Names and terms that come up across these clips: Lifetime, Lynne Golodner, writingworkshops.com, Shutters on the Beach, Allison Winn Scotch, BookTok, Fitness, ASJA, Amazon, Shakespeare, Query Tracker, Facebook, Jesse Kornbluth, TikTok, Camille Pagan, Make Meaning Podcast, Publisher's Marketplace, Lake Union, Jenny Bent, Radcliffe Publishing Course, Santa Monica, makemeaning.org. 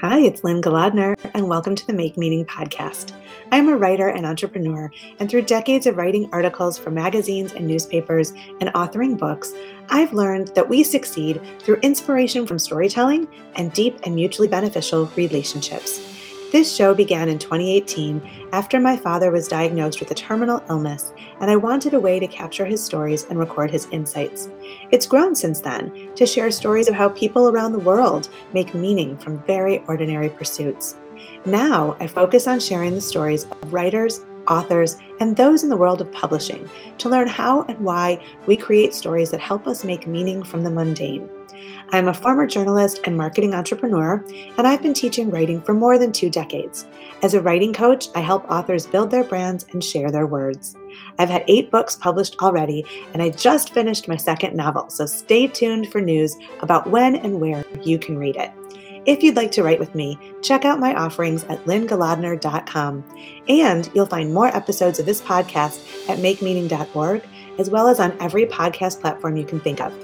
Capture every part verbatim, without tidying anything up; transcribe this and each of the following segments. Hi, it's Lynne Golodner, and welcome to the Make Meaning Podcast. I'm a writer and entrepreneur, and through decades of writing articles for magazines and newspapers and authoring books, I've learned that we succeed through inspiration from storytelling and deep and mutually beneficial relationships. This show began in twenty eighteen after my father was diagnosed with a terminal illness, and I wanted a way to capture his stories and record his insights. It's grown since then to share stories of how people around the world make meaning from very ordinary pursuits. Now I focus on sharing the stories of writers, authors, and those in the world of publishing to learn how and why we create stories that help us make meaning from the mundane. I'm a former journalist and marketing entrepreneur, and I've been teaching writing for more than two decades. As a writing coach, I help authors build their brands and share their words. I've had eight books published already, and I just finished my second novel, so stay tuned for news about when and where you can read it. If you'd like to write with me, check out my offerings at lynn golodner dot com, and you'll find more episodes of this podcast at make meaning dot org, as well as on every podcast platform you can think of.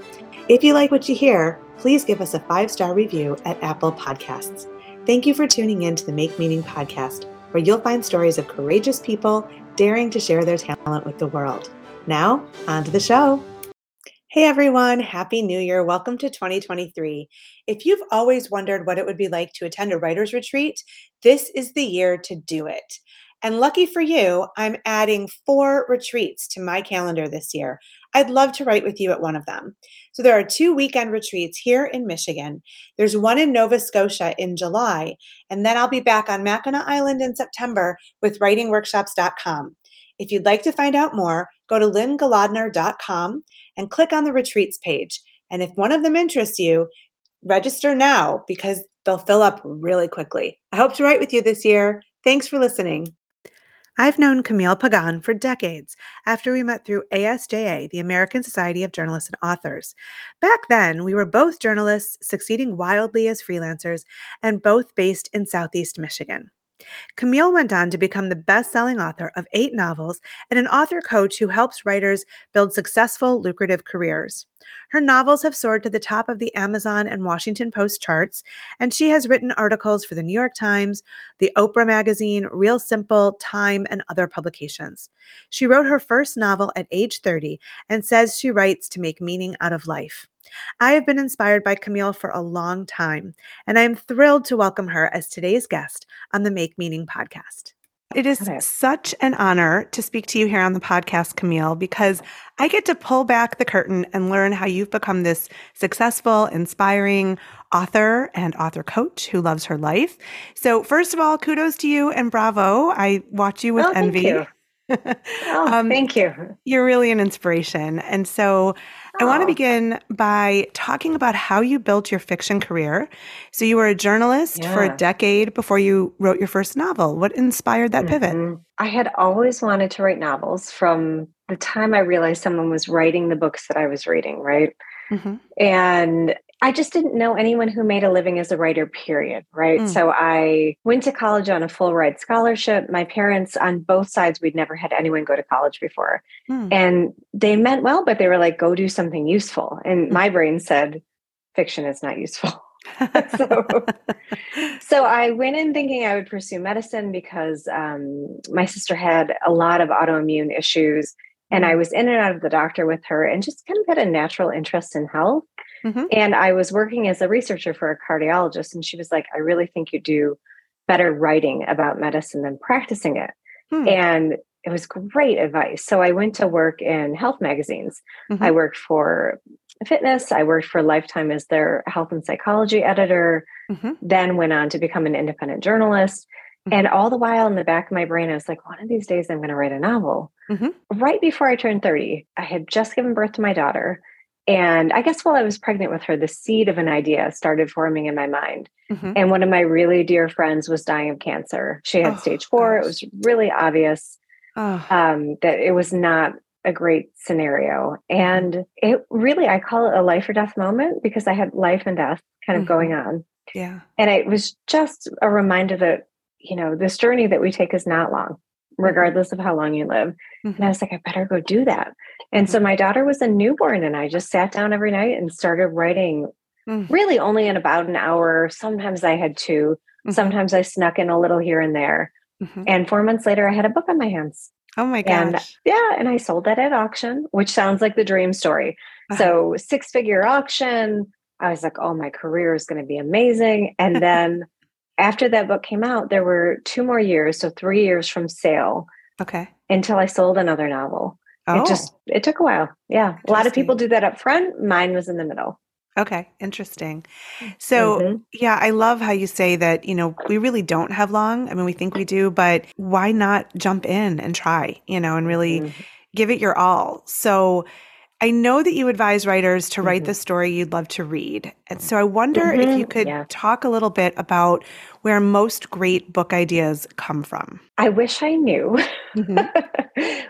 If you like what you hear, please give us a five-star review at Apple Podcasts. Thank you for tuning in to the Make Meaning Podcast, where you'll find stories of courageous people daring to share their talent with the world. Now, on to the show. Hey everyone, Happy New Year. Welcome to twenty twenty-three. If you've always wondered what it would be like to attend a writer's retreat, this is the year to do it. And lucky for you, I'm adding four retreats to my calendar this year. I'd love to write with you at one of them. So there are two weekend retreats here in Michigan. There's one in Nova Scotia in July, and then I'll be back on Mackinac Island in September with writing workshops dot com. If you'd like to find out more, go to lynn golodner dot com and click on the retreats page. And if one of them interests you, register now because they'll fill up really quickly. I hope to write with you this year. Thanks for listening. I've known Camille Pagan for decades after we met through A S J A, the American Society of Journalists and Authors. Back then, we were both journalists succeeding wildly as freelancers and both based in Southeast Michigan. Camille went on to become the best-selling author of eight novels and an author coach who helps writers build successful, lucrative careers. Her novels have soared to the top of the Amazon and Washington Post charts, and she has written articles for the New York Times, the Oprah magazine, Real Simple, Time, and other publications. She wrote her first novel at age thirty and says she writes to make meaning out of life. I have been inspired by Camille for a long time, and I am thrilled to welcome her as today's guest on the Make Meaning Podcast. It is such an honor to speak to you here on the podcast, Camille, because I get to pull back the curtain and learn how you've become this successful, inspiring author and author coach who loves her life. So first of all, kudos to you and bravo. I watch you with oh, envy. Thank you. oh, um, thank you. You're really an inspiration. And so oh. I want to begin by talking about how you built your fiction career. So you were a journalist yeah. for a decade before you wrote your first novel. What inspired that mm-hmm. pivot? I had always wanted to write novels from the time I realized someone was writing the books that I was reading, right? Mm-hmm. And I just didn't know anyone who made a living as a writer, period, right? Mm. So I went to college on a full ride scholarship. My parents on both sides, we'd never had anyone go to college before. Mm. And they meant well, but they were like, go do something useful. And mm. my brain said, fiction is not useful. so, so I went in thinking I would pursue medicine because um, my sister had a lot of autoimmune issues. And I was in and out of the doctor with her and just kind of had a natural interest in health. Mm-hmm. And I was working as a researcher for a cardiologist, and she was like, I really think you do better writing about medicine than practicing it. Hmm. And it was great advice. So I went to work in health magazines. Mm-hmm. I worked for Fitness. I worked for Lifetime as their health and psychology editor, mm-hmm. then went on to become an independent journalist. Mm-hmm. And all the while in the back of my brain, I was like, one of these days I'm going to write a novel. Mm-hmm. Right before I turned thirty, I had just given birth to my daughter. And I guess while I was pregnant with her, the seed of an idea started forming in my mind. Mm-hmm. And one of my really dear friends was dying of cancer. She had oh, stage four. Gosh. It was really obvious oh. um, that it was not a great scenario. And it really, I call it a life or death moment because I had life and death kind of mm-hmm. going on. Yeah. And it was just a reminder that, you know, this journey that we take is not long, regardless of how long you live. Mm-hmm. And I was like, I better go do that. And mm-hmm. so my daughter was a newborn and I just sat down every night and started writing mm. really only in about an hour. Sometimes I had two. Mm-hmm. Sometimes I snuck in a little here and there. Mm-hmm. And four months later, I had a book on my hands. Oh my gosh. And, yeah. And I sold that at auction, which sounds like the dream story. Uh-huh. So six-figure auction. I was like, oh, my career is going to be amazing. And then after that book came out, there were two more years. So three years from sale. Okay. Until I sold another novel. Oh. It just, it took a while. Yeah. A lot of people do that up front. Mine was in the middle. Okay. Interesting. So mm-hmm. yeah, I love how you say that, you know, we really don't have long. I mean, we think we do, but why not jump in and try, you know, and really mm-hmm. give it your all. So I know that you advise writers to mm-hmm. write the story you'd love to read. And so I wonder mm-hmm. if you could yeah. talk a little bit about where most great book ideas come from. I wish I knew, mm-hmm.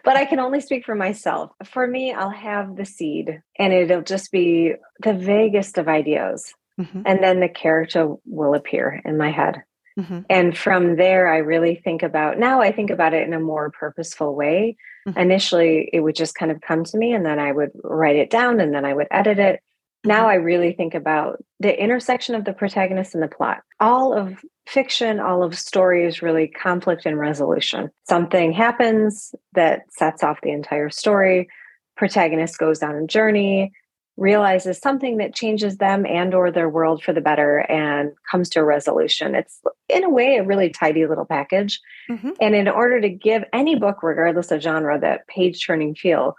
but I can only speak for myself. For me, I'll have the seed and it'll just be the vaguest of ideas. Mm-hmm. And then the character will appear in my head. Mm-hmm. And from there, I really think about, now I think about it in a more purposeful way. Mm-hmm. Initially, it would just kind of come to me and then I would write it down and then I would edit it. Mm-hmm. Now I really think about the intersection of the protagonist and the plot. All of fiction, all of story is really conflict and resolution. Something happens that sets off the entire story. Protagonist goes on a journey, realizes something that changes them and or their world for the better and comes to a resolution. It's in a way a really tidy little package. Mm-hmm. And in order to give any book, regardless of genre, that page turning feel,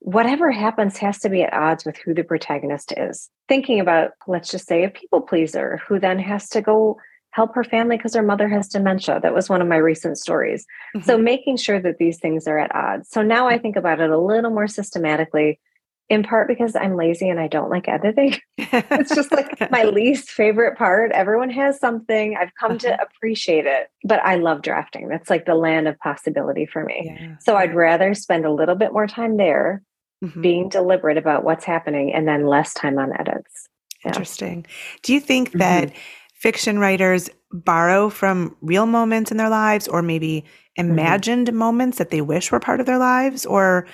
whatever happens has to be at odds with who the protagonist is. Thinking about, let's just say, a people pleaser who then has to go help her family because her mother has dementia. That was one of my recent stories. Mm-hmm. So making sure that these things are at odds. So now I think about it a little more systematically, in part because I'm lazy and I don't like editing. It's just like my least favorite part. Everyone has something. I've come to appreciate it, but I love drafting. That's like the land of possibility for me. Yeah. So I'd rather spend a little bit more time there, mm-hmm. being deliberate about what's happening, and then less time on edits. Yeah. Interesting. Do you think that mm-hmm. fiction writers borrow from real moments in their lives, or maybe imagined mm-hmm. moments that they wish were part of their lives, or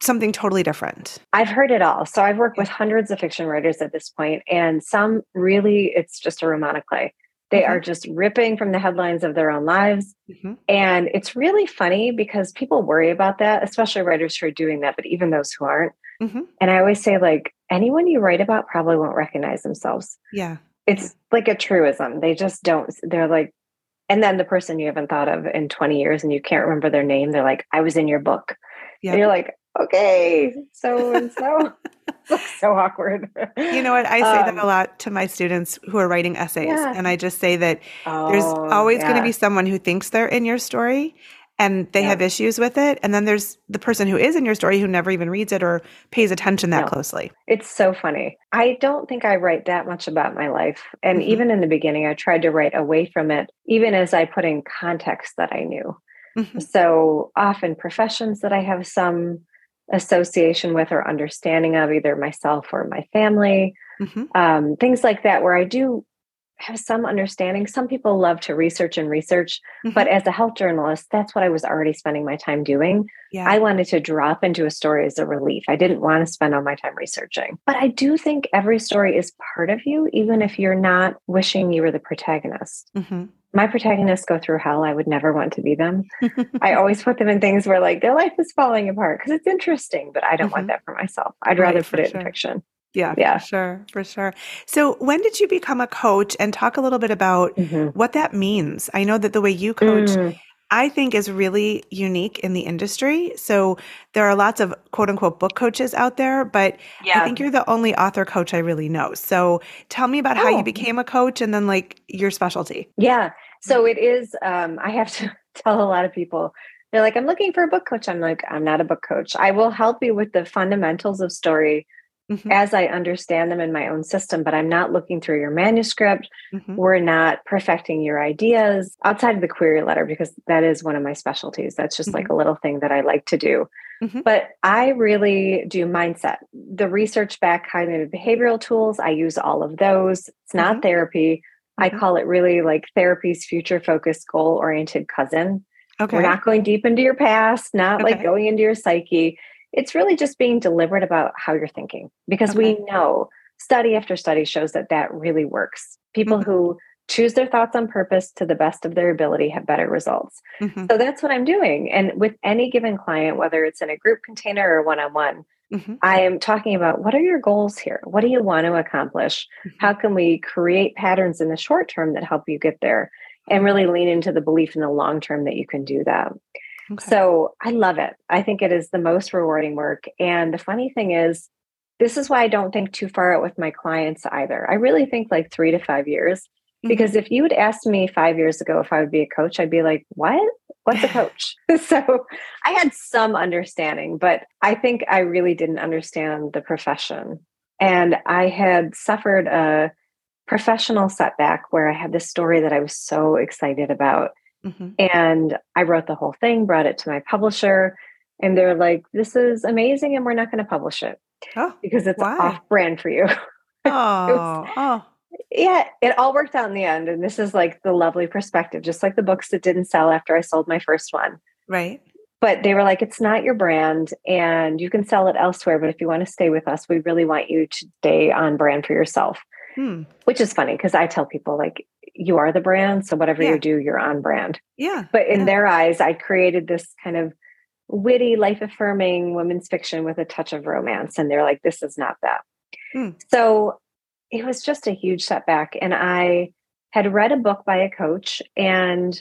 something totally different? I've heard it all. So I've worked with hundreds of fiction writers at this point, and some really, it's just a romantic play. They mm-hmm. are just ripping from the headlines of their own lives. Mm-hmm. And it's really funny because people worry about that, especially writers who are doing that, but even those who aren't. Mm-hmm. And I always say, like, anyone you write about probably won't recognize themselves. Yeah. It's like a truism. They just don't. They're like, and then the person you haven't thought of in twenty years and you can't remember their name, they're like, I was in your book. Yep. And you're like, okay, so and so. That's so awkward. You know what? I say um, that a lot to my students who are writing essays. Yeah. And I just say that oh, there's always yeah. going to be someone who thinks they're in your story and they yeah. have issues with it. And then there's the person who is in your story who never even reads it or pays attention that no. closely. It's so funny. I don't think I write that much about my life. And mm-hmm. even in the beginning, I tried to write away from it, even as I put in context that I knew. Mm-hmm. So often professions that I have some association with or understanding of, either myself or my family, mm-hmm. um, things like that, where I do have some understanding. Some people love to research and research, mm-hmm. but as a health journalist, that's what I was already spending my time doing. Yeah. I wanted to drop into a story as a relief. I didn't want to spend all my time researching, but I do think every story is part of you, even if you're not wishing you were the protagonist. Mm-hmm. My protagonists go through hell. I would never want to be them. I always put them in things where, like, their life is falling apart because it's interesting, but I don't mm-hmm. want that for myself. I'd rather right, put it sure. in fiction. Yeah, yeah, for sure. For sure. So when did you become a coach, and talk a little bit about mm-hmm. what that means? I know that the way you coach, mm. I think, is really unique in the industry. So there are lots of quote unquote book coaches out there, but yeah. I think you're the only author coach I really know. So tell me about oh. how you became a coach and then, like, your specialty. Yeah. So it is, um, I have to tell a lot of people, they're like, I'm looking for a book coach. I'm like, I'm not a book coach. I will help you with the fundamentals of story mm-hmm. as I understand them in my own system, but I'm not looking through your manuscript. Mm-hmm. We're not perfecting your ideas outside of the query letter, because that is one of my specialties. That's just mm-hmm. like a little thing that I like to do. Mm-hmm. But I really do mindset, the research back cognitive behavioral tools. I use all of those. It's not mm-hmm. therapy. I call it really like therapy's future-focused, goal-oriented cousin. Okay. We're not going deep into your past, not okay. like going into your psyche. It's really just being deliberate about how you're thinking, because okay. we know study after study shows that that really works. People mm-hmm. who choose their thoughts on purpose to the best of their ability have better results. Mm-hmm. So that's what I'm doing. And with any given client, whether it's in a group container or one-on-one, mm-hmm. I am talking about what are your goals here? What do you want to accomplish? Mm-hmm. How can we create patterns in the short term that help you get there and really lean into the belief in the long term that you can do that? Okay. So I love it. I think it is the most rewarding work. And the funny thing is, this is why I don't think too far out with my clients either. I really think like three to five years. Because if you had asked me five years ago if I would be a coach, I'd be like, what? What's a coach? So I had some understanding, but I think I really didn't understand the profession. And I had suffered a professional setback where I had this story that I was so excited about. Mm-hmm. And I wrote the whole thing, brought it to my publisher, and they're like, this is amazing. And we're not going to publish it oh, because it's why? off brand for you. Oh, was, oh. Yeah, it all worked out in the end. And this is like the lovely perspective, just like the books that didn't sell after I sold my first one. Right. But they were like, it's not your brand and you can sell it elsewhere. But if you want to stay with us, we really want you to stay on brand for yourself, hmm. which is funny because I tell people like, you are the brand. So whatever yeah. you do, you're on brand. Yeah. But in yeah. their eyes, I created this kind of witty, life-affirming women's fiction with a touch of romance. And they're like, this is not that. Hmm. So it was just a huge setback. And I had read a book by a coach and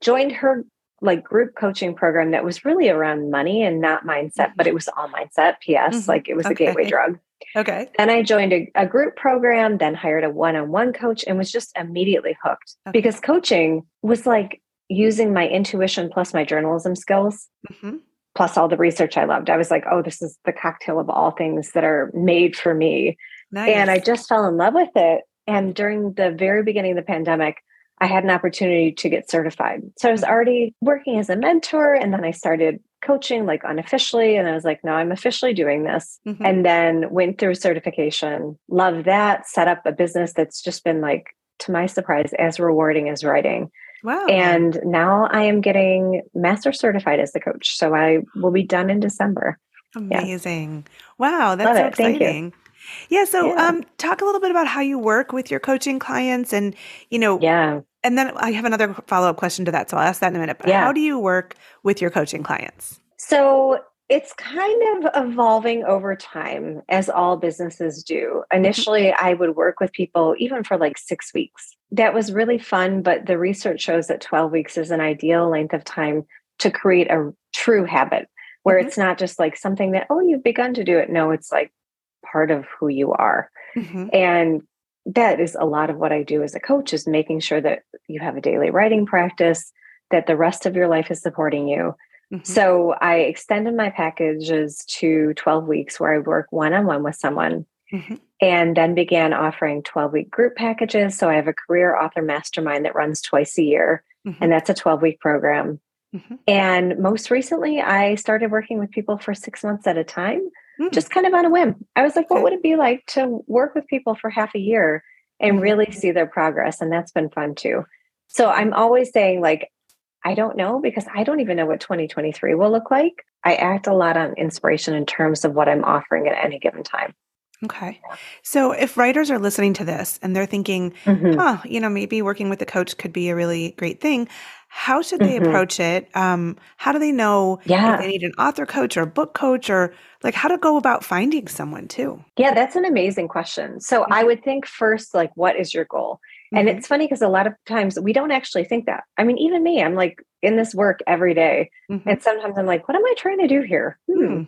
joined her like group coaching program that was really around money and not mindset, but it was all mindset. P S Mm-hmm. Like it was okay. a gateway drug. Okay. And I joined a, a group program, then hired a one-on-one coach and was just immediately hooked okay. because coaching was like using my intuition plus my journalism skills. Mm-hmm. Plus all the research I loved. I was like, oh, this is the cocktail of all things that are made for me. Nice. And I just fell in love with it. And during the very beginning of the pandemic, I had an opportunity to get certified. So I was already working as a mentor. And then I started coaching like unofficially. And I was like, no, I'm officially doing this. Mm-hmm. And then went through certification, loved that, set up a business that's just been like, to my surprise, as rewarding as writing. Wow. And now I am getting master certified as the coach. So I will be done in December. Amazing. Yeah. Wow. That's love so it. Exciting. Thank you. Yeah. So yeah. Um, talk a little bit about how you work with your coaching clients and, you know, yeah. and then I have another follow-up question to that. So I'll ask that in a minute, but yeah. how do you work with your coaching clients? So it's kind of evolving over time as all businesses do. Initially, I would work with people even for like six weeks. That was really fun, but the research shows that twelve weeks is an ideal length of time to create a true habit where mm-hmm. it's not just like something that, oh, you've begun to do it. No, it's like part of who you are. Mm-hmm. And that is a lot of what I do as a coach is making sure that you have a daily writing practice, that the rest of your life is supporting you. Mm-hmm. So I extended my packages to twelve weeks where I work one-on-one with someone mm-hmm. and then began offering twelve-week group packages. So I have a career author mastermind that runs twice a year, mm-hmm. and that's a twelve-week program. Mm-hmm. And most recently, I started working with people for six months at a time, mm-hmm. just kind of on a whim. I was like, okay. what would it be like to work with people for half a year and mm-hmm. really see their progress? And that's been fun too. So I'm always saying like, I don't know because I don't even know what twenty twenty-three will look like. I act a lot on inspiration in terms of what I'm offering at any given time. Okay. So if writers are listening to this and they're thinking, mm-hmm. oh, you know, maybe working with a coach could be a really great thing. How should they mm-hmm. approach it? Um, how do they know yeah. if they need an author coach or a book coach or like how to go about finding someone too? Yeah, that's an amazing question. So mm-hmm. I would think first, like, what is your goal? And mm-hmm. it's funny because a lot of times we don't actually think that. I mean, even me, I'm like in this work every day. Mm-hmm. And sometimes I'm like, what am I trying to do here? Hmm. Mm-hmm.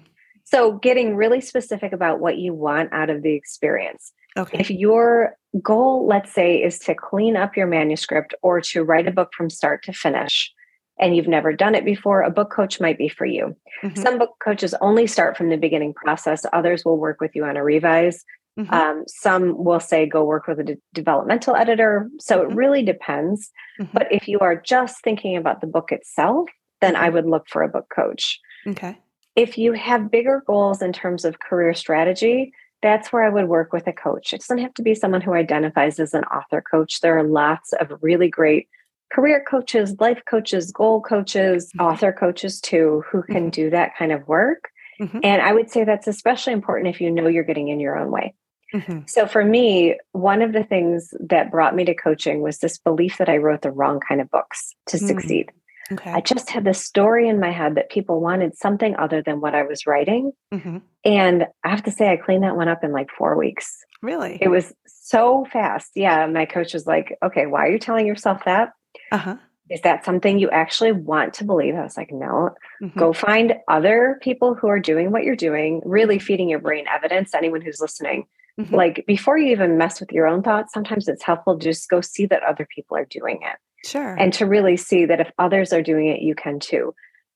So getting really specific about what you want out of the experience. Okay. If your goal, let's say, is to clean up your manuscript or to write a book from start to finish, and you've never done it before, a book coach might be for you. Mm-hmm. Some book coaches only start from the beginning process. Others will work with you on a revise. Mm-hmm. Um, some will say, go work with a de- developmental editor. So mm-hmm. it really depends. Mm-hmm. But if you are just thinking about the book itself, then I would look for a book coach. Okay. If you have bigger goals in terms of career strategy, that's where I would work with a coach. It doesn't have to be someone who identifies as an author coach. There are lots of really great career coaches, life coaches, goal coaches, mm-hmm. author coaches too, who can mm-hmm. do that kind of work. Mm-hmm. And I would say that's especially important if you know you're getting in your own way. Mm-hmm. So for me, one of the things that brought me to coaching was this belief that I wrote the wrong kind of books to mm-hmm. succeed. Okay. I just had this story in my head that people wanted something other than what I was writing. Mm-hmm. And I have to say, I cleaned that one up in like four weeks. Really? It was so fast. Yeah. My coach was like, okay, why are you telling yourself that? Uh-huh. Is that something you actually want to believe? I was like, no, mm-hmm. go find other people who are doing what you're doing, really feeding your brain evidence. Anyone who's listening, mm-hmm. like before you even mess with your own thoughts, sometimes it's helpful to just go see that other people are doing it. Sure. And to really see that if others are doing it, you can too.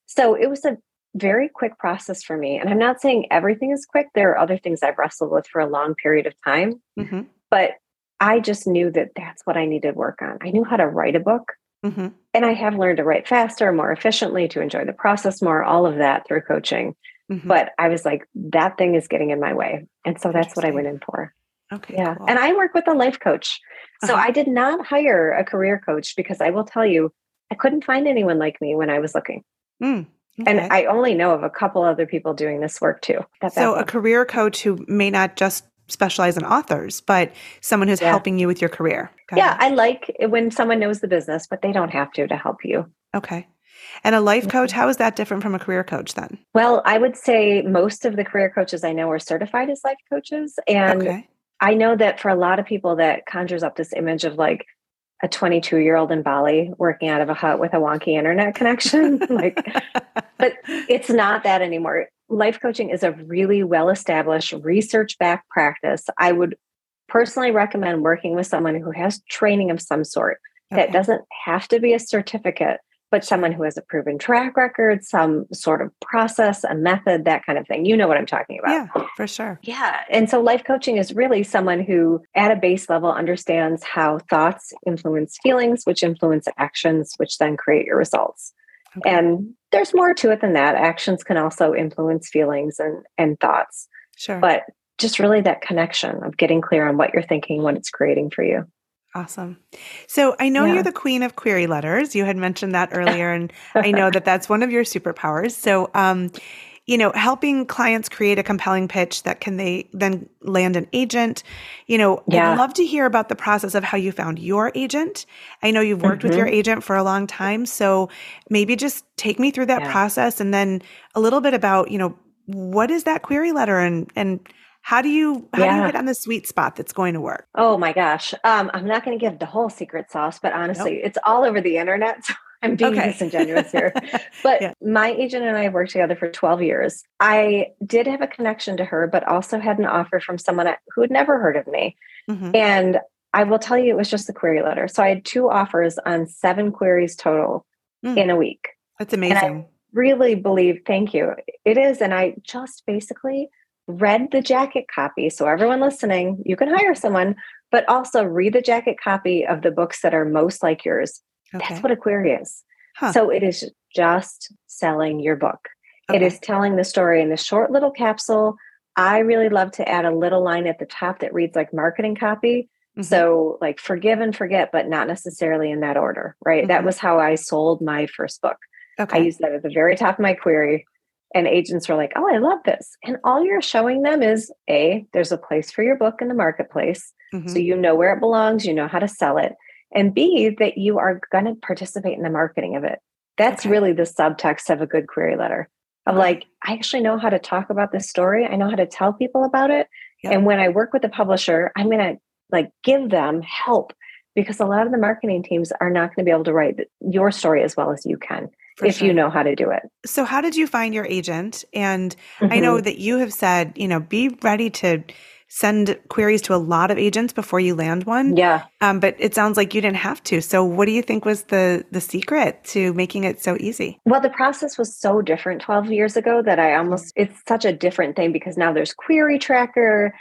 So it was a very quick process for me. And I'm not saying everything is quick. There are other things I've wrestled with for a long period of time, mm-hmm. but I just knew that that's what I needed to work on. I knew how to write a book mm-hmm. and I have learned to write faster, more efficiently, to enjoy the process more, all of that through coaching. Mm-hmm. But I was like, that thing is getting in my way. And so that's what I went in for. Okay. Yeah. Cool. And I work with a life coach. So uh-huh. I did not hire a career coach because I will tell you, I couldn't find anyone like me when I was looking. Mm, okay. And I only know of a couple other people doing this work too. That's so a career coach who may not just specialize in authors, but someone who's yeah. helping you with your career. Got yeah. It. I like it when someone knows the business, but they don't have to, to help you. Okay. And a life coach, how is that different from a career coach then? Well, I would say most of the career coaches I know are certified as life coaches. And okay. I know that for a lot of people that conjures up this image of like a twenty-two year old in Bali working out of a hut with a wonky internet connection, like, but it's not that anymore. Life coaching is a really well-established research-backed practice. I would personally recommend working with someone who has training of some sort okay. that doesn't have to be a certificate, but someone who has a proven track record, some sort of process, a method, that kind of thing. You know what I'm talking about. Yeah, for sure. Yeah. And so life coaching is really someone who at a base level understands how thoughts influence feelings, which influence actions, which then create your results. Okay. And there's more to it than that. Actions can also influence feelings and, and thoughts. Sure. But just really that connection of getting clear on what you're thinking, what it's creating for you. Awesome. So I know yeah. you're the queen of query letters. You had mentioned that earlier, and I know that that's one of your superpowers. So, um, you know, helping clients create a compelling pitch that can they then land an agent. You know, yeah. I'd love to hear about the process of how you found your agent. I know you've worked mm-hmm. with your agent for a long time. So maybe just take me through that yeah. process, and then a little bit about, you know, what is that query letter, and and How do you how yeah. do you get on the sweet spot that's going to work? Oh my gosh. Um, I'm not going to give the whole secret sauce, but honestly, nope. it's all over the internet. So I'm being okay. disingenuous here. But yeah. my agent and I have worked together for twelve years. I did have a connection to her, but also had an offer from someone who had never heard of me. Mm-hmm. And I will tell you, it was just the query letter. So I had two offers on seven queries total mm. in a week. That's amazing. And I really believe, thank you. It is. And I just basically read the jacket copy. So everyone listening, you can hire someone, but also read the jacket copy of the books that are most like yours. Okay. That's what a query is. Huh. So it is just selling your book. Okay. It is telling the story in a short little capsule. I really love to add a little line at the top that reads like marketing copy. Mm-hmm. So like forgive and forget, but not necessarily in that order, right? Mm-hmm. That was how I sold my first book. Okay. I used that at the very top of my query. And agents were like, oh, I love this. And all you're showing them is, A, there's a place for your book in the marketplace. Mm-hmm. So you know where it belongs, you know how to sell it. And B, that you are going to participate in the marketing of it. That's okay. really the subtext of a good query letter. Of like, I actually know how to talk about this story. I know how to tell people about it. Yep. And when I work with a publisher, I'm going to like give them help, because a lot of the marketing teams are not going to be able to write your story as well as you can. For if sure. you know how to do it. So how did you find your agent? And mm-hmm. I know that you have said, you know, be ready to send queries to a lot of agents before you land one. Yeah. Um, but it sounds like you didn't have to. So what do you think was the the secret to making it so easy? Well, the process was so different twelve years ago that I almost, it's such a different thing, because now there's Query Tracker.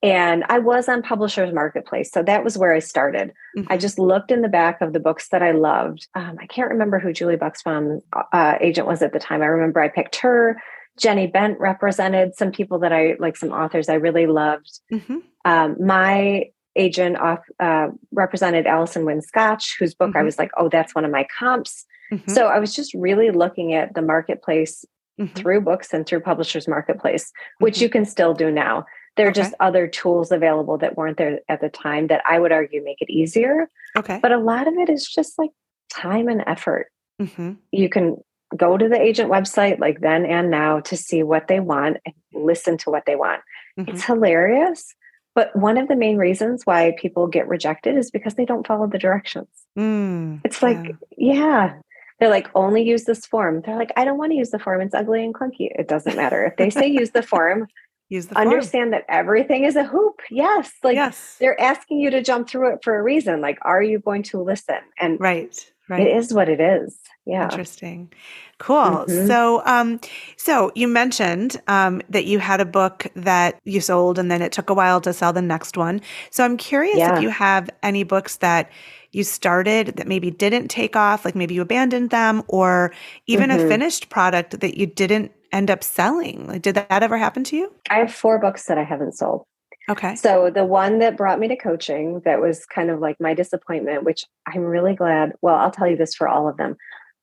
And I was on Publisher's Marketplace. So that was where I started. Mm-hmm. I just looked in the back of the books that I loved. Um, I can't remember who Julie Bucksbaum's uh, agent was at the time. I remember I picked her. Jenny Bent represented some people that I, like some authors I really loved. Mm-hmm. Um, my agent off, uh, represented Allison Winn Scotch, whose book mm-hmm. I was like, oh, that's one of my comps. Mm-hmm. So I was just really looking at the marketplace mm-hmm. through books and through Publisher's Marketplace, which mm-hmm. you can still do now. There are okay. just other tools available that weren't there at the time that I would argue make it easier. Okay. But a lot of it is just like time and effort. Mm-hmm. You can go to the agent website like then and now to see what they want and listen to what they want. Mm-hmm. It's hilarious. But one of the main reasons why people get rejected is because they don't follow the directions. Mm, it's like, yeah. yeah. They're like, only use this form. They're like, I don't want to use the form. It's ugly and clunky. It doesn't matter. If they say use the form, use the understand form. That everything is a hoop. Yes. Like yes. they're asking you to jump through it for a reason. Like, are you going to listen? And right. Right. It is what it is. Yeah. Interesting. Cool. Mm-hmm. So, um, so you mentioned um, that you had a book that you sold and then it took a while to sell the next one. So I'm curious yeah. if you have any books that you started that maybe didn't take off, like maybe you abandoned them, or even mm-hmm. a finished product that you didn't end up selling. Like, did that ever happen to you? I have four books that I haven't sold. Okay. So the one that brought me to coaching, that was kind of like my disappointment, which I'm really glad. Well, I'll tell you this for all of them.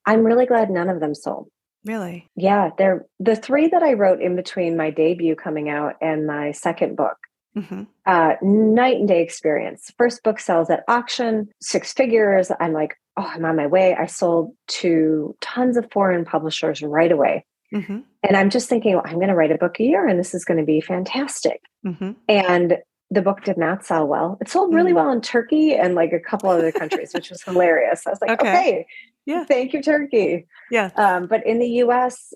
I'm really glad none of them sold. Really? Yeah. They're the three that I wrote in between my debut coming out and my second book. Mm-hmm. Uh, night and day experience. First book sells at auction, six figures. I'm like, oh, I'm on my way. I sold to tons of foreign publishers right away. Mm-hmm. And I'm just thinking, well, I'm going to write a book a year and this is going to be fantastic. Mm-hmm. And the book did not sell well. It sold really mm-hmm. well in Turkey and like a couple other countries, which was hilarious. I was like, okay, okay yeah. thank you, Turkey. Yeah. Um, but in the U S,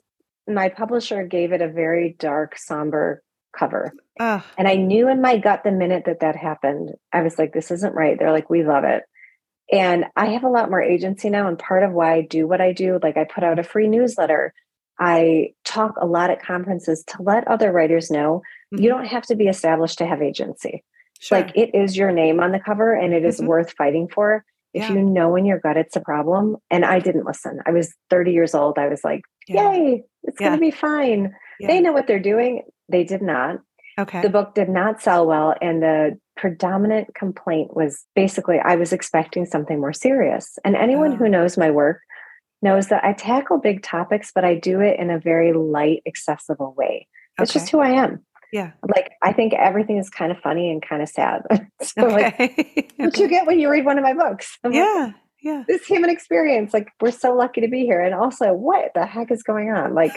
my publisher gave it a very dark, somber cover. Ugh. And I knew in my gut the minute that that happened, I was like, this isn't right. They're like, we love it. And I have a lot more agency now. And part of why I do what I do, like I put out a free newsletter. I talk a lot at conferences to let other writers know mm-hmm. you don't have to be established to have agency. Sure. Like it is your name on the cover and it is mm-hmm. worth fighting for. If yeah. you know in your gut it's a problem. And I didn't listen. I was thirty years old. I was like, yeah. yay, it's yeah. going to be fine. Yeah. They know what they're doing. They did not. Okay. The book did not sell well. And the predominant complaint was basically I was expecting something more serious. And anyone oh. who knows my work knows that I tackle big topics, but I do it in a very light, accessible way. That's okay. just who I am. Yeah. Like, I think everything is kind of funny and kind of sad. So okay. like, okay. what you get when you read one of my books. I'm yeah. Like, yeah. this human experience, like we're so lucky to be here. And also what the heck is going on? Like,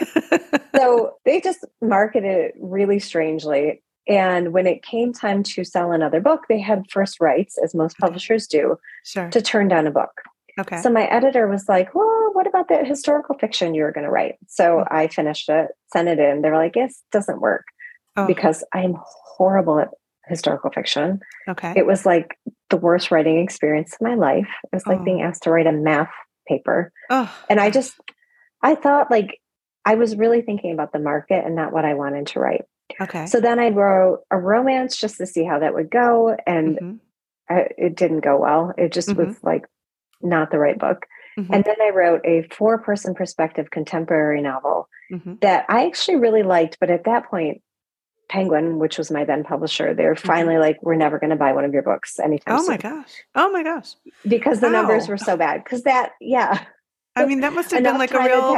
so they just marketed it really strangely. And when it came time to sell another book, they had first rights, as most okay. publishers do, sure. to turn down a book. Okay. So my editor was like, well, what about that historical fiction you were going to write? So mm-hmm. I finished it, sent it in. They were like, yes, it doesn't work oh. because I'm horrible at historical fiction. Okay. It was like the worst writing experience of my life. It was like oh. being asked to write a math paper. Oh. And I just, I thought like, I was really thinking about the market and not what I wanted to write. Okay. So then I wrote a romance just to see how that would go. And mm-hmm. I, it didn't go well. It just mm-hmm. was like, not the right book. Mm-hmm. And then I wrote a four-person perspective contemporary novel mm-hmm. that I actually really liked. But at that point, Penguin, which was my then publisher, they were finally mm-hmm. like, we're never going to buy one of your books anytime soon. Oh my gosh. Oh my gosh. Because the wow. numbers were so bad. Because that, yeah. I mean, that must have been like a real,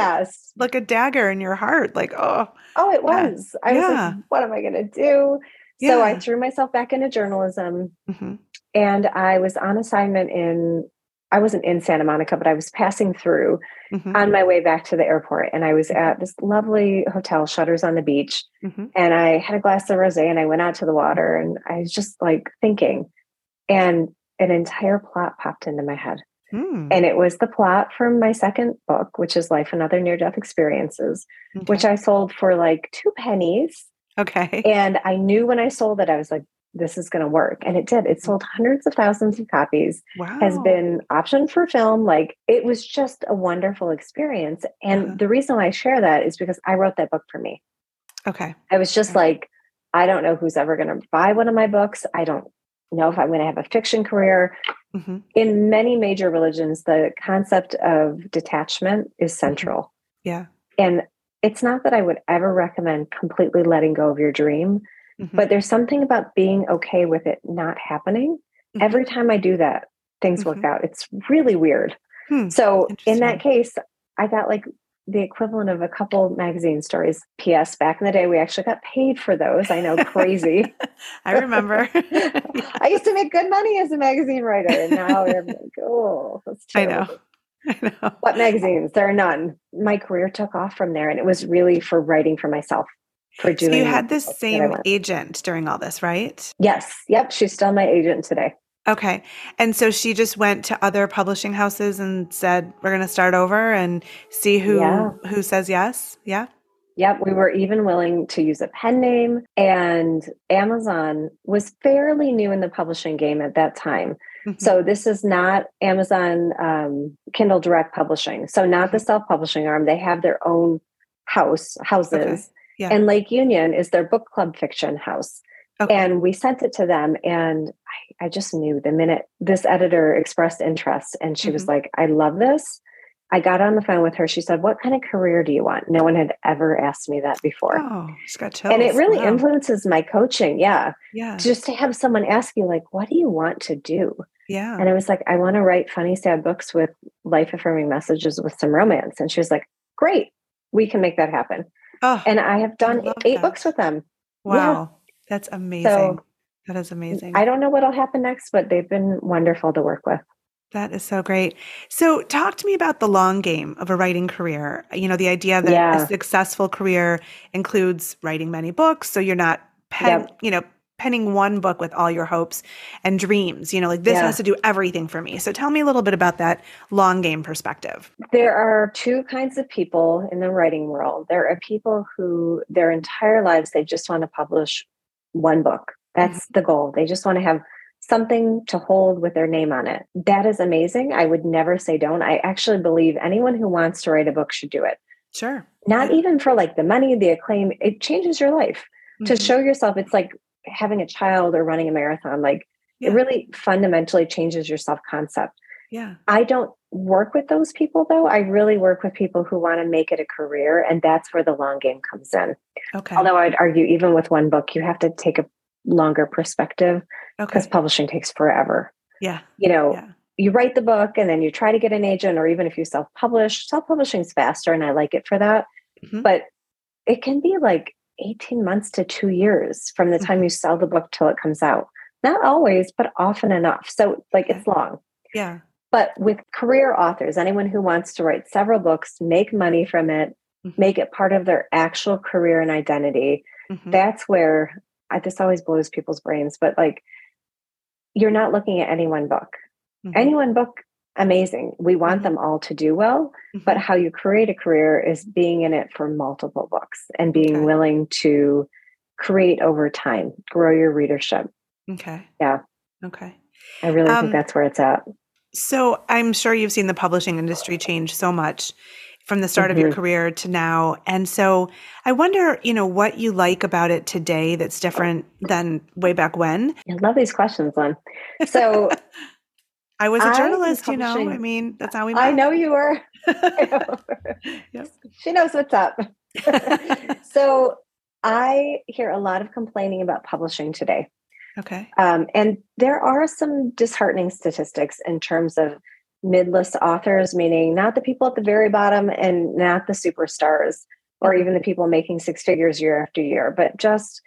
like a dagger in your heart. Like, oh. Oh, it was. Yeah. I was yeah. like, what am I going to do? Yeah. So I threw myself back into journalism. Mm-hmm. And I was on assignment in... I wasn't in Santa Monica, but I was passing through mm-hmm. on my way back to the airport. And I was at this lovely hotel, Shutters on the Beach. Mm-hmm. And I had a glass of rosé and I went out to the water and I was just like thinking. And an entire plot popped into my head. Mm. And it was the plot from my second book, which is Life and Other Near-Death Experiences, okay. which I sold for like two pennies. Okay. And I knew when I sold it, I was like, this is going to work. And it did. It sold hundreds of thousands of copies, wow. has been optioned for film. Like it was just a wonderful experience. And uh-huh. the reason why I share that is because I wrote that book for me. Okay. I was just okay. like, I don't know who's ever going to buy one of my books. I don't know if I'm going to have a fiction career. Mm-hmm. In many major religions, the concept of detachment is central. Yeah. And it's not that I would ever recommend completely letting go of your dream. Mm-hmm. But there's something about being okay with it not happening. Mm-hmm. Every time I do that, things mm-hmm. work out. It's really weird. Hmm. So in that case, I got like the equivalent of a couple magazine stories. P S Back in the day, we actually got paid for those. I know, crazy. I remember. I used to make good money as a magazine writer, and now I'm like, oh, that's terrible. I know. I know. What magazines? There are none. My career took off from there, and it was really for writing for myself. For doing. So you had this same agent during all this, right? Yes. Yep. She's still my agent today. Okay. And so she just went to other publishing houses and said, we're going to start over and see who, yeah. who says yes. Yeah. Yep. We were even willing to use a pen name, and Amazon was fairly new in the publishing game at that time. Mm-hmm. So this is not Amazon um, Kindle Direct Publishing. So not the self-publishing arm. They have their own house, houses. Okay. Yeah. And Lake Union is their book club fiction house. Okay. And we sent it to them, and I, I just knew the minute this editor expressed interest, and she mm-hmm. was like, I love this. I got on the phone with her. She said, what kind of career do you want? No one had ever asked me that before. Oh, she's got chills. And it really wow. influences my coaching. Yeah. Yeah. Just to have someone ask you, like, what do you want to do? Yeah. And I was like, I want to write funny, sad books with life-affirming messages with some romance. And she was like, great, we can make that happen. Oh, and I have done I eight that. books with them. Wow. Yeah. That's amazing. So, that is amazing. I don't know what'll happen next, but they've been wonderful to work with. That is so great. So talk to me about the long game of a writing career. You know, the idea that yeah. a successful career includes writing many books. So you're not, pen, yep. you know, penning one book with all your hopes and dreams, you know, like this yeah. has to do everything for me. So tell me a little bit about that long game perspective. There are two kinds of people in the writing world. There are people who their entire lives, they just want to publish one book. That's mm-hmm. the goal. They just want to have something to hold with their name on it. That is amazing. I would never say don't. I actually believe anyone who wants to write a book should do it. Sure. Not yeah. even for like the money, the acclaim. It changes your life mm-hmm. to show yourself. It's like having a child or running a marathon. Like yeah. it really fundamentally changes your self-concept. Yeah. I don't work with those people though. I really work with people who want to make it a career, and that's where the long game comes in. Okay. Although I'd argue even with one book, you have to take a longer perspective because okay. publishing takes forever. Yeah. You know, yeah. you write the book and then you try to get an agent, or even if you self-publish, self-publishing is faster, and I like it for that. Mm-hmm. But it can be like eighteen months to two years from the time mm-hmm. you sell the book till it comes out. Not always, but often enough. So like yeah. it's long. Yeah. But with career authors, anyone who wants to write several books, make money from it, mm-hmm. make it part of their actual career and identity, mm-hmm. that's where I, this always blows people's brains, but like, you're not looking at any one book. Mm-hmm. Any one book, amazing. We want mm-hmm. them all to do well, mm-hmm. but how you create a career is being in it for multiple books and being okay. willing to create over time, grow your readership. Okay. Yeah. Okay. I really um, think that's where it's at. So I'm sure you've seen the publishing industry change so much from the start mm-hmm. of your career to now. And so I wonder, you know, what you like about it today that's different than way back when. I love these questions, Lynn. So I was a journalist, you know, I mean, that's how we met. I know you were. know. Yep. She knows what's up. So I hear a lot of complaining about publishing today. Okay. Um, and there are some disheartening statistics in terms of mid-list authors, meaning not the people at the very bottom and not the superstars or even the people making six figures year after year, but just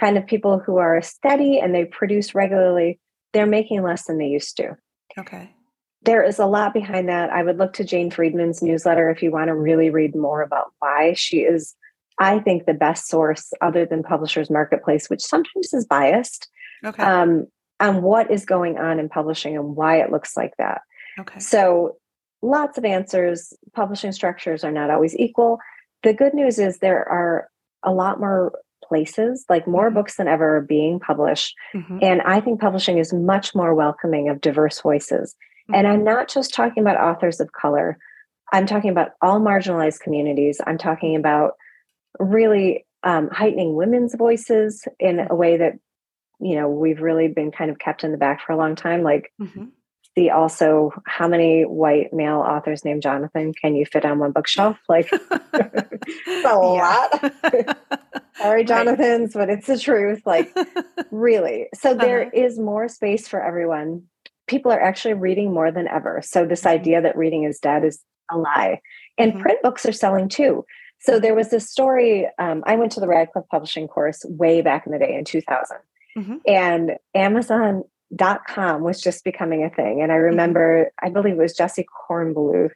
kind of people who are steady and they produce regularly. They're making less than they used to. Okay. There is a lot behind that. I would look to Jane Friedman's newsletter if you want to really read more about why. She is, I think, the best source other than Publisher's Marketplace, which sometimes is biased. Okay. Um, on what is going on in publishing and why it looks like that. Okay. So lots of answers. Publishing structures are not always equal. The good news is there are a lot more places, like more mm-hmm. books than ever are being published. Mm-hmm. And I think publishing is much more welcoming of diverse voices. Mm-hmm. And I'm not just talking about authors of color. I'm talking about all marginalized communities. I'm talking about really um, heightening women's voices in a way that, you know, we've really been kind of kept in the back for a long time. Like mm-hmm. see also how many white male authors named Jonathan can you fit on one bookshelf? Like it's a lot. Sorry, Jonathans, right. But it's the truth. Like really. So there uh-huh. is more space for everyone. People are actually reading more than ever. So this mm-hmm. idea that reading is dead is a lie. And mm-hmm. print books are selling too. So there was this story. Um, I went to the Radcliffe Publishing Course way back in the day in two thousand, mm-hmm. and Amazon dot com was just becoming a thing. And I remember, mm-hmm. I believe it was Jesse Kornbluth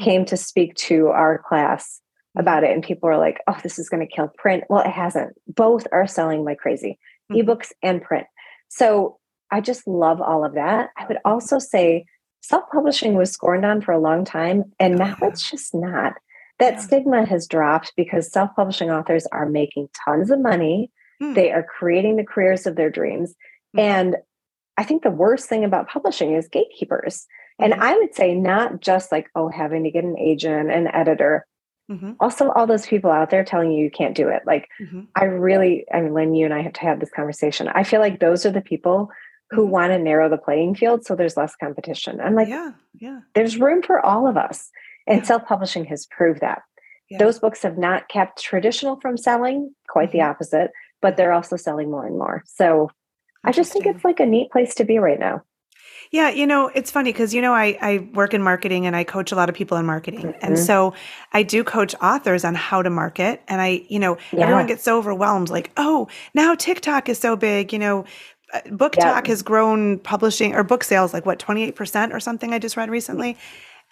came to speak to our class about it. And people were like, oh, this is going to kill print. Well, it hasn't. Both are selling like crazy, mm-hmm. ebooks and print. So I just love all of that. I would also say self-publishing was scorned on for a long time. And now oh, yeah. it's just not. That yeah. stigma has dropped because self-publishing authors are making tons of money. Mm. They are creating the careers of their dreams. Mm. And I think the worst thing about publishing is gatekeepers. Mm-hmm. And I would say not just like, oh, having to get an agent, an editor. Mm-hmm. Also, all those people out there telling you you can't do it. Like, mm-hmm. I really, I mean, Lynn, you and I have to have this conversation. I feel like those are the people who mm-hmm. want to narrow the playing field so there's less competition. I'm like, yeah, yeah. there's room for all of us. And yeah. self-publishing has proved that. Yeah. Those books have not kept traditional from selling, quite mm-hmm. the opposite, but they're also selling more and more. So I just think it's like a neat place to be right now. Yeah. You know, it's funny because, you know, I, I work in marketing and I coach a lot of people in marketing. Mm-hmm. And so I do coach authors on how to market. And I, you know, yeah. everyone gets so overwhelmed, like, oh, now TikTok is so big, you know, BookTok yeah. has grown publishing or book sales, like what, twenty-eight percent or something I just read recently.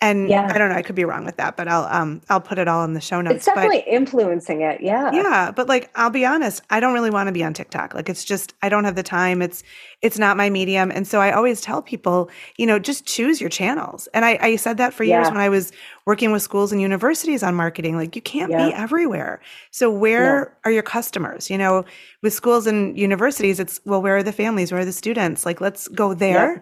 And yeah. I don't know, I could be wrong with that, but I'll, um, I'll put it all in the show notes. It's definitely but, influencing it. Yeah. Yeah. But like, I'll be honest, I don't really want to be on TikTok. Like, it's just, I don't have the time. It's, it's not my medium. And so I always tell people, you know, just choose your channels. And I, I said that for years yeah. when I was working with schools and universities on marketing, like you can't yeah. be everywhere. So where yeah. are your customers? You know, with schools and universities, it's, well, where are the families? Where are the students? Like, let's go there. Yeah.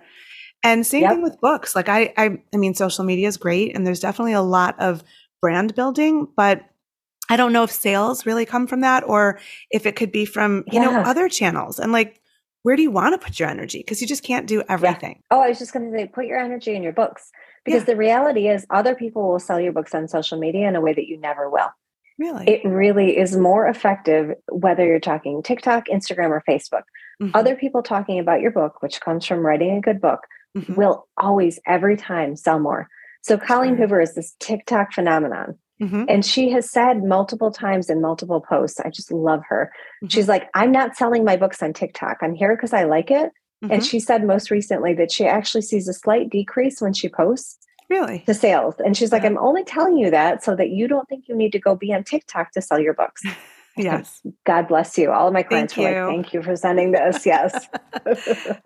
And same yep. thing with books. Like I, I, I mean, social media is great, and there's definitely a lot of brand building, but I don't know if sales really come from that, or if it could be from you yeah. know other channels. And like, where do you want to put your energy? Because you just can't do everything. Yeah. Oh, I was just going to say, put your energy in your books, because yeah. the reality is, other people will sell your books on social media in a way that you never will. Really, it really is more effective whether you're talking TikTok, Instagram, or Facebook. Mm-hmm. Other people talking about your book, which comes from writing a good book. Mm-hmm. will always, every time, sell more. So Colleen Hoover right. is this TikTok phenomenon. Mm-hmm. And she has said multiple times in multiple posts, I just love her. Mm-hmm. She's like, I'm not selling my books on TikTok. I'm here because I like it. Mm-hmm. And she said most recently that she actually sees a slight decrease when she posts really to sales. And she's like, yeah. I'm only telling you that so that you don't think you need to go be on TikTok to sell your books. Yes. God bless you. All of my clients thank were you. like, thank you for sending this. Yes.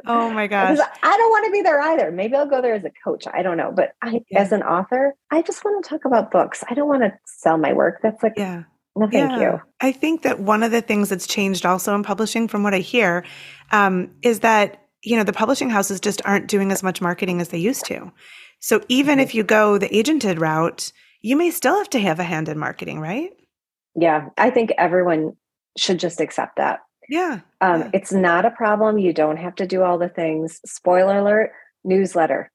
Oh my gosh. I don't want to be there either. Maybe I'll go there as a coach. I don't know. But I, yeah. as an author, I just want to talk about books. I don't want to sell my work. That's like, yeah. no, thank yeah. you. I think that one of the things that's changed also in publishing from what I hear um, is that, you know, the publishing houses just aren't doing as much marketing as they used to. So even mm-hmm. if you go the agented route, you may still have to have a hand in marketing, right? Yeah, I think everyone should just accept that. Yeah, um, yeah. It's not a problem. You don't have to do all the things. Spoiler alert, newsletter.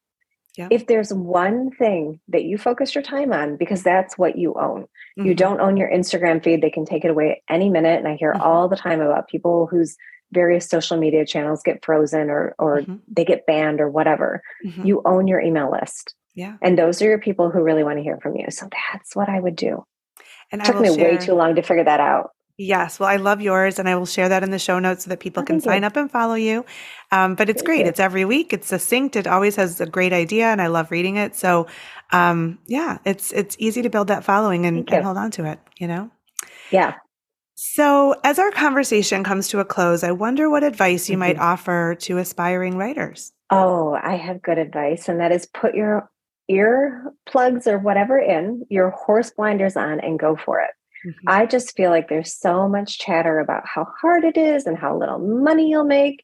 Yeah. If there's one thing that you focus your time on, because that's what you own, mm-hmm. you don't own your Instagram feed. They can take it away any minute. And I hear mm-hmm. all the time about people whose various social media channels get frozen or or mm-hmm. they get banned or whatever. Mm-hmm. You own your email list. Yeah, and those are your people who really want to hear from you. So that's what I would do. And it took I will me share, way too long to figure that out. Yes. Well, I love yours, and I will share that in the show notes so that people oh, can sign you. up and follow you. Um, but it's thank great. You. It's every week. It's succinct. It always has a great idea, and I love reading it. So um, yeah, it's it's easy to build that following and, and hold on to it, you know? Yeah. So as our conversation comes to a close, I wonder what advice you mm-hmm. might offer to aspiring writers. Oh, I have good advice, and that is put your ear plugs or whatever in, your horse blinders on, and go for it. Mm-hmm. I just feel like there's so much chatter about how hard it is and how little money you'll make.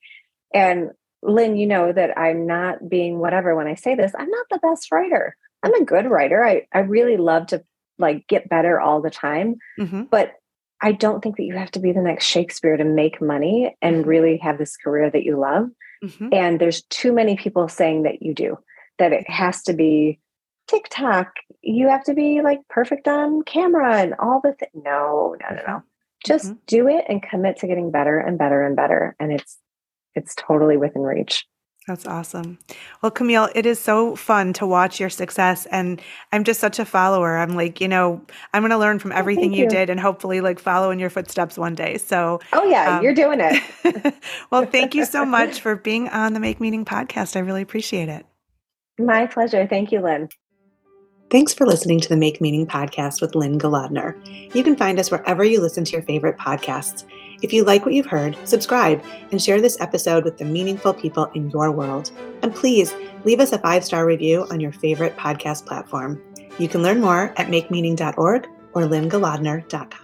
And Lynn, you know that I'm not being whatever when I say this. I'm not the best writer. I'm a good writer. I, I really love to like get better all the time. Mm-hmm. But I don't think that you have to be the next Shakespeare to make money and really have this career that you love. Mm-hmm. And there's too many people saying that you do. That it has to be TikTok. You have to be like perfect on camera and all the things. No, no, no, no. Just mm-hmm. do it and commit to getting better and better and better. And it's, it's totally within reach. That's awesome. Well, Camille, it is so fun to watch your success. And I'm just such a follower. I'm like, you know, I'm going to learn from everything oh, you. you did and hopefully like follow in your footsteps one day. So, oh yeah, um, you're doing it. Well, thank you so much for being on the Make Meaning podcast. I really appreciate it. My pleasure. Thank you, Lynn. Thanks for listening to the Make Meaning podcast with Lynne Golodner. You can find us wherever you listen to your favorite podcasts. If you like what you've heard, subscribe and share this episode with the meaningful people in your world. And please leave us a five-star review on your favorite podcast platform. You can learn more at make meaning dot org or lynn golodner dot com.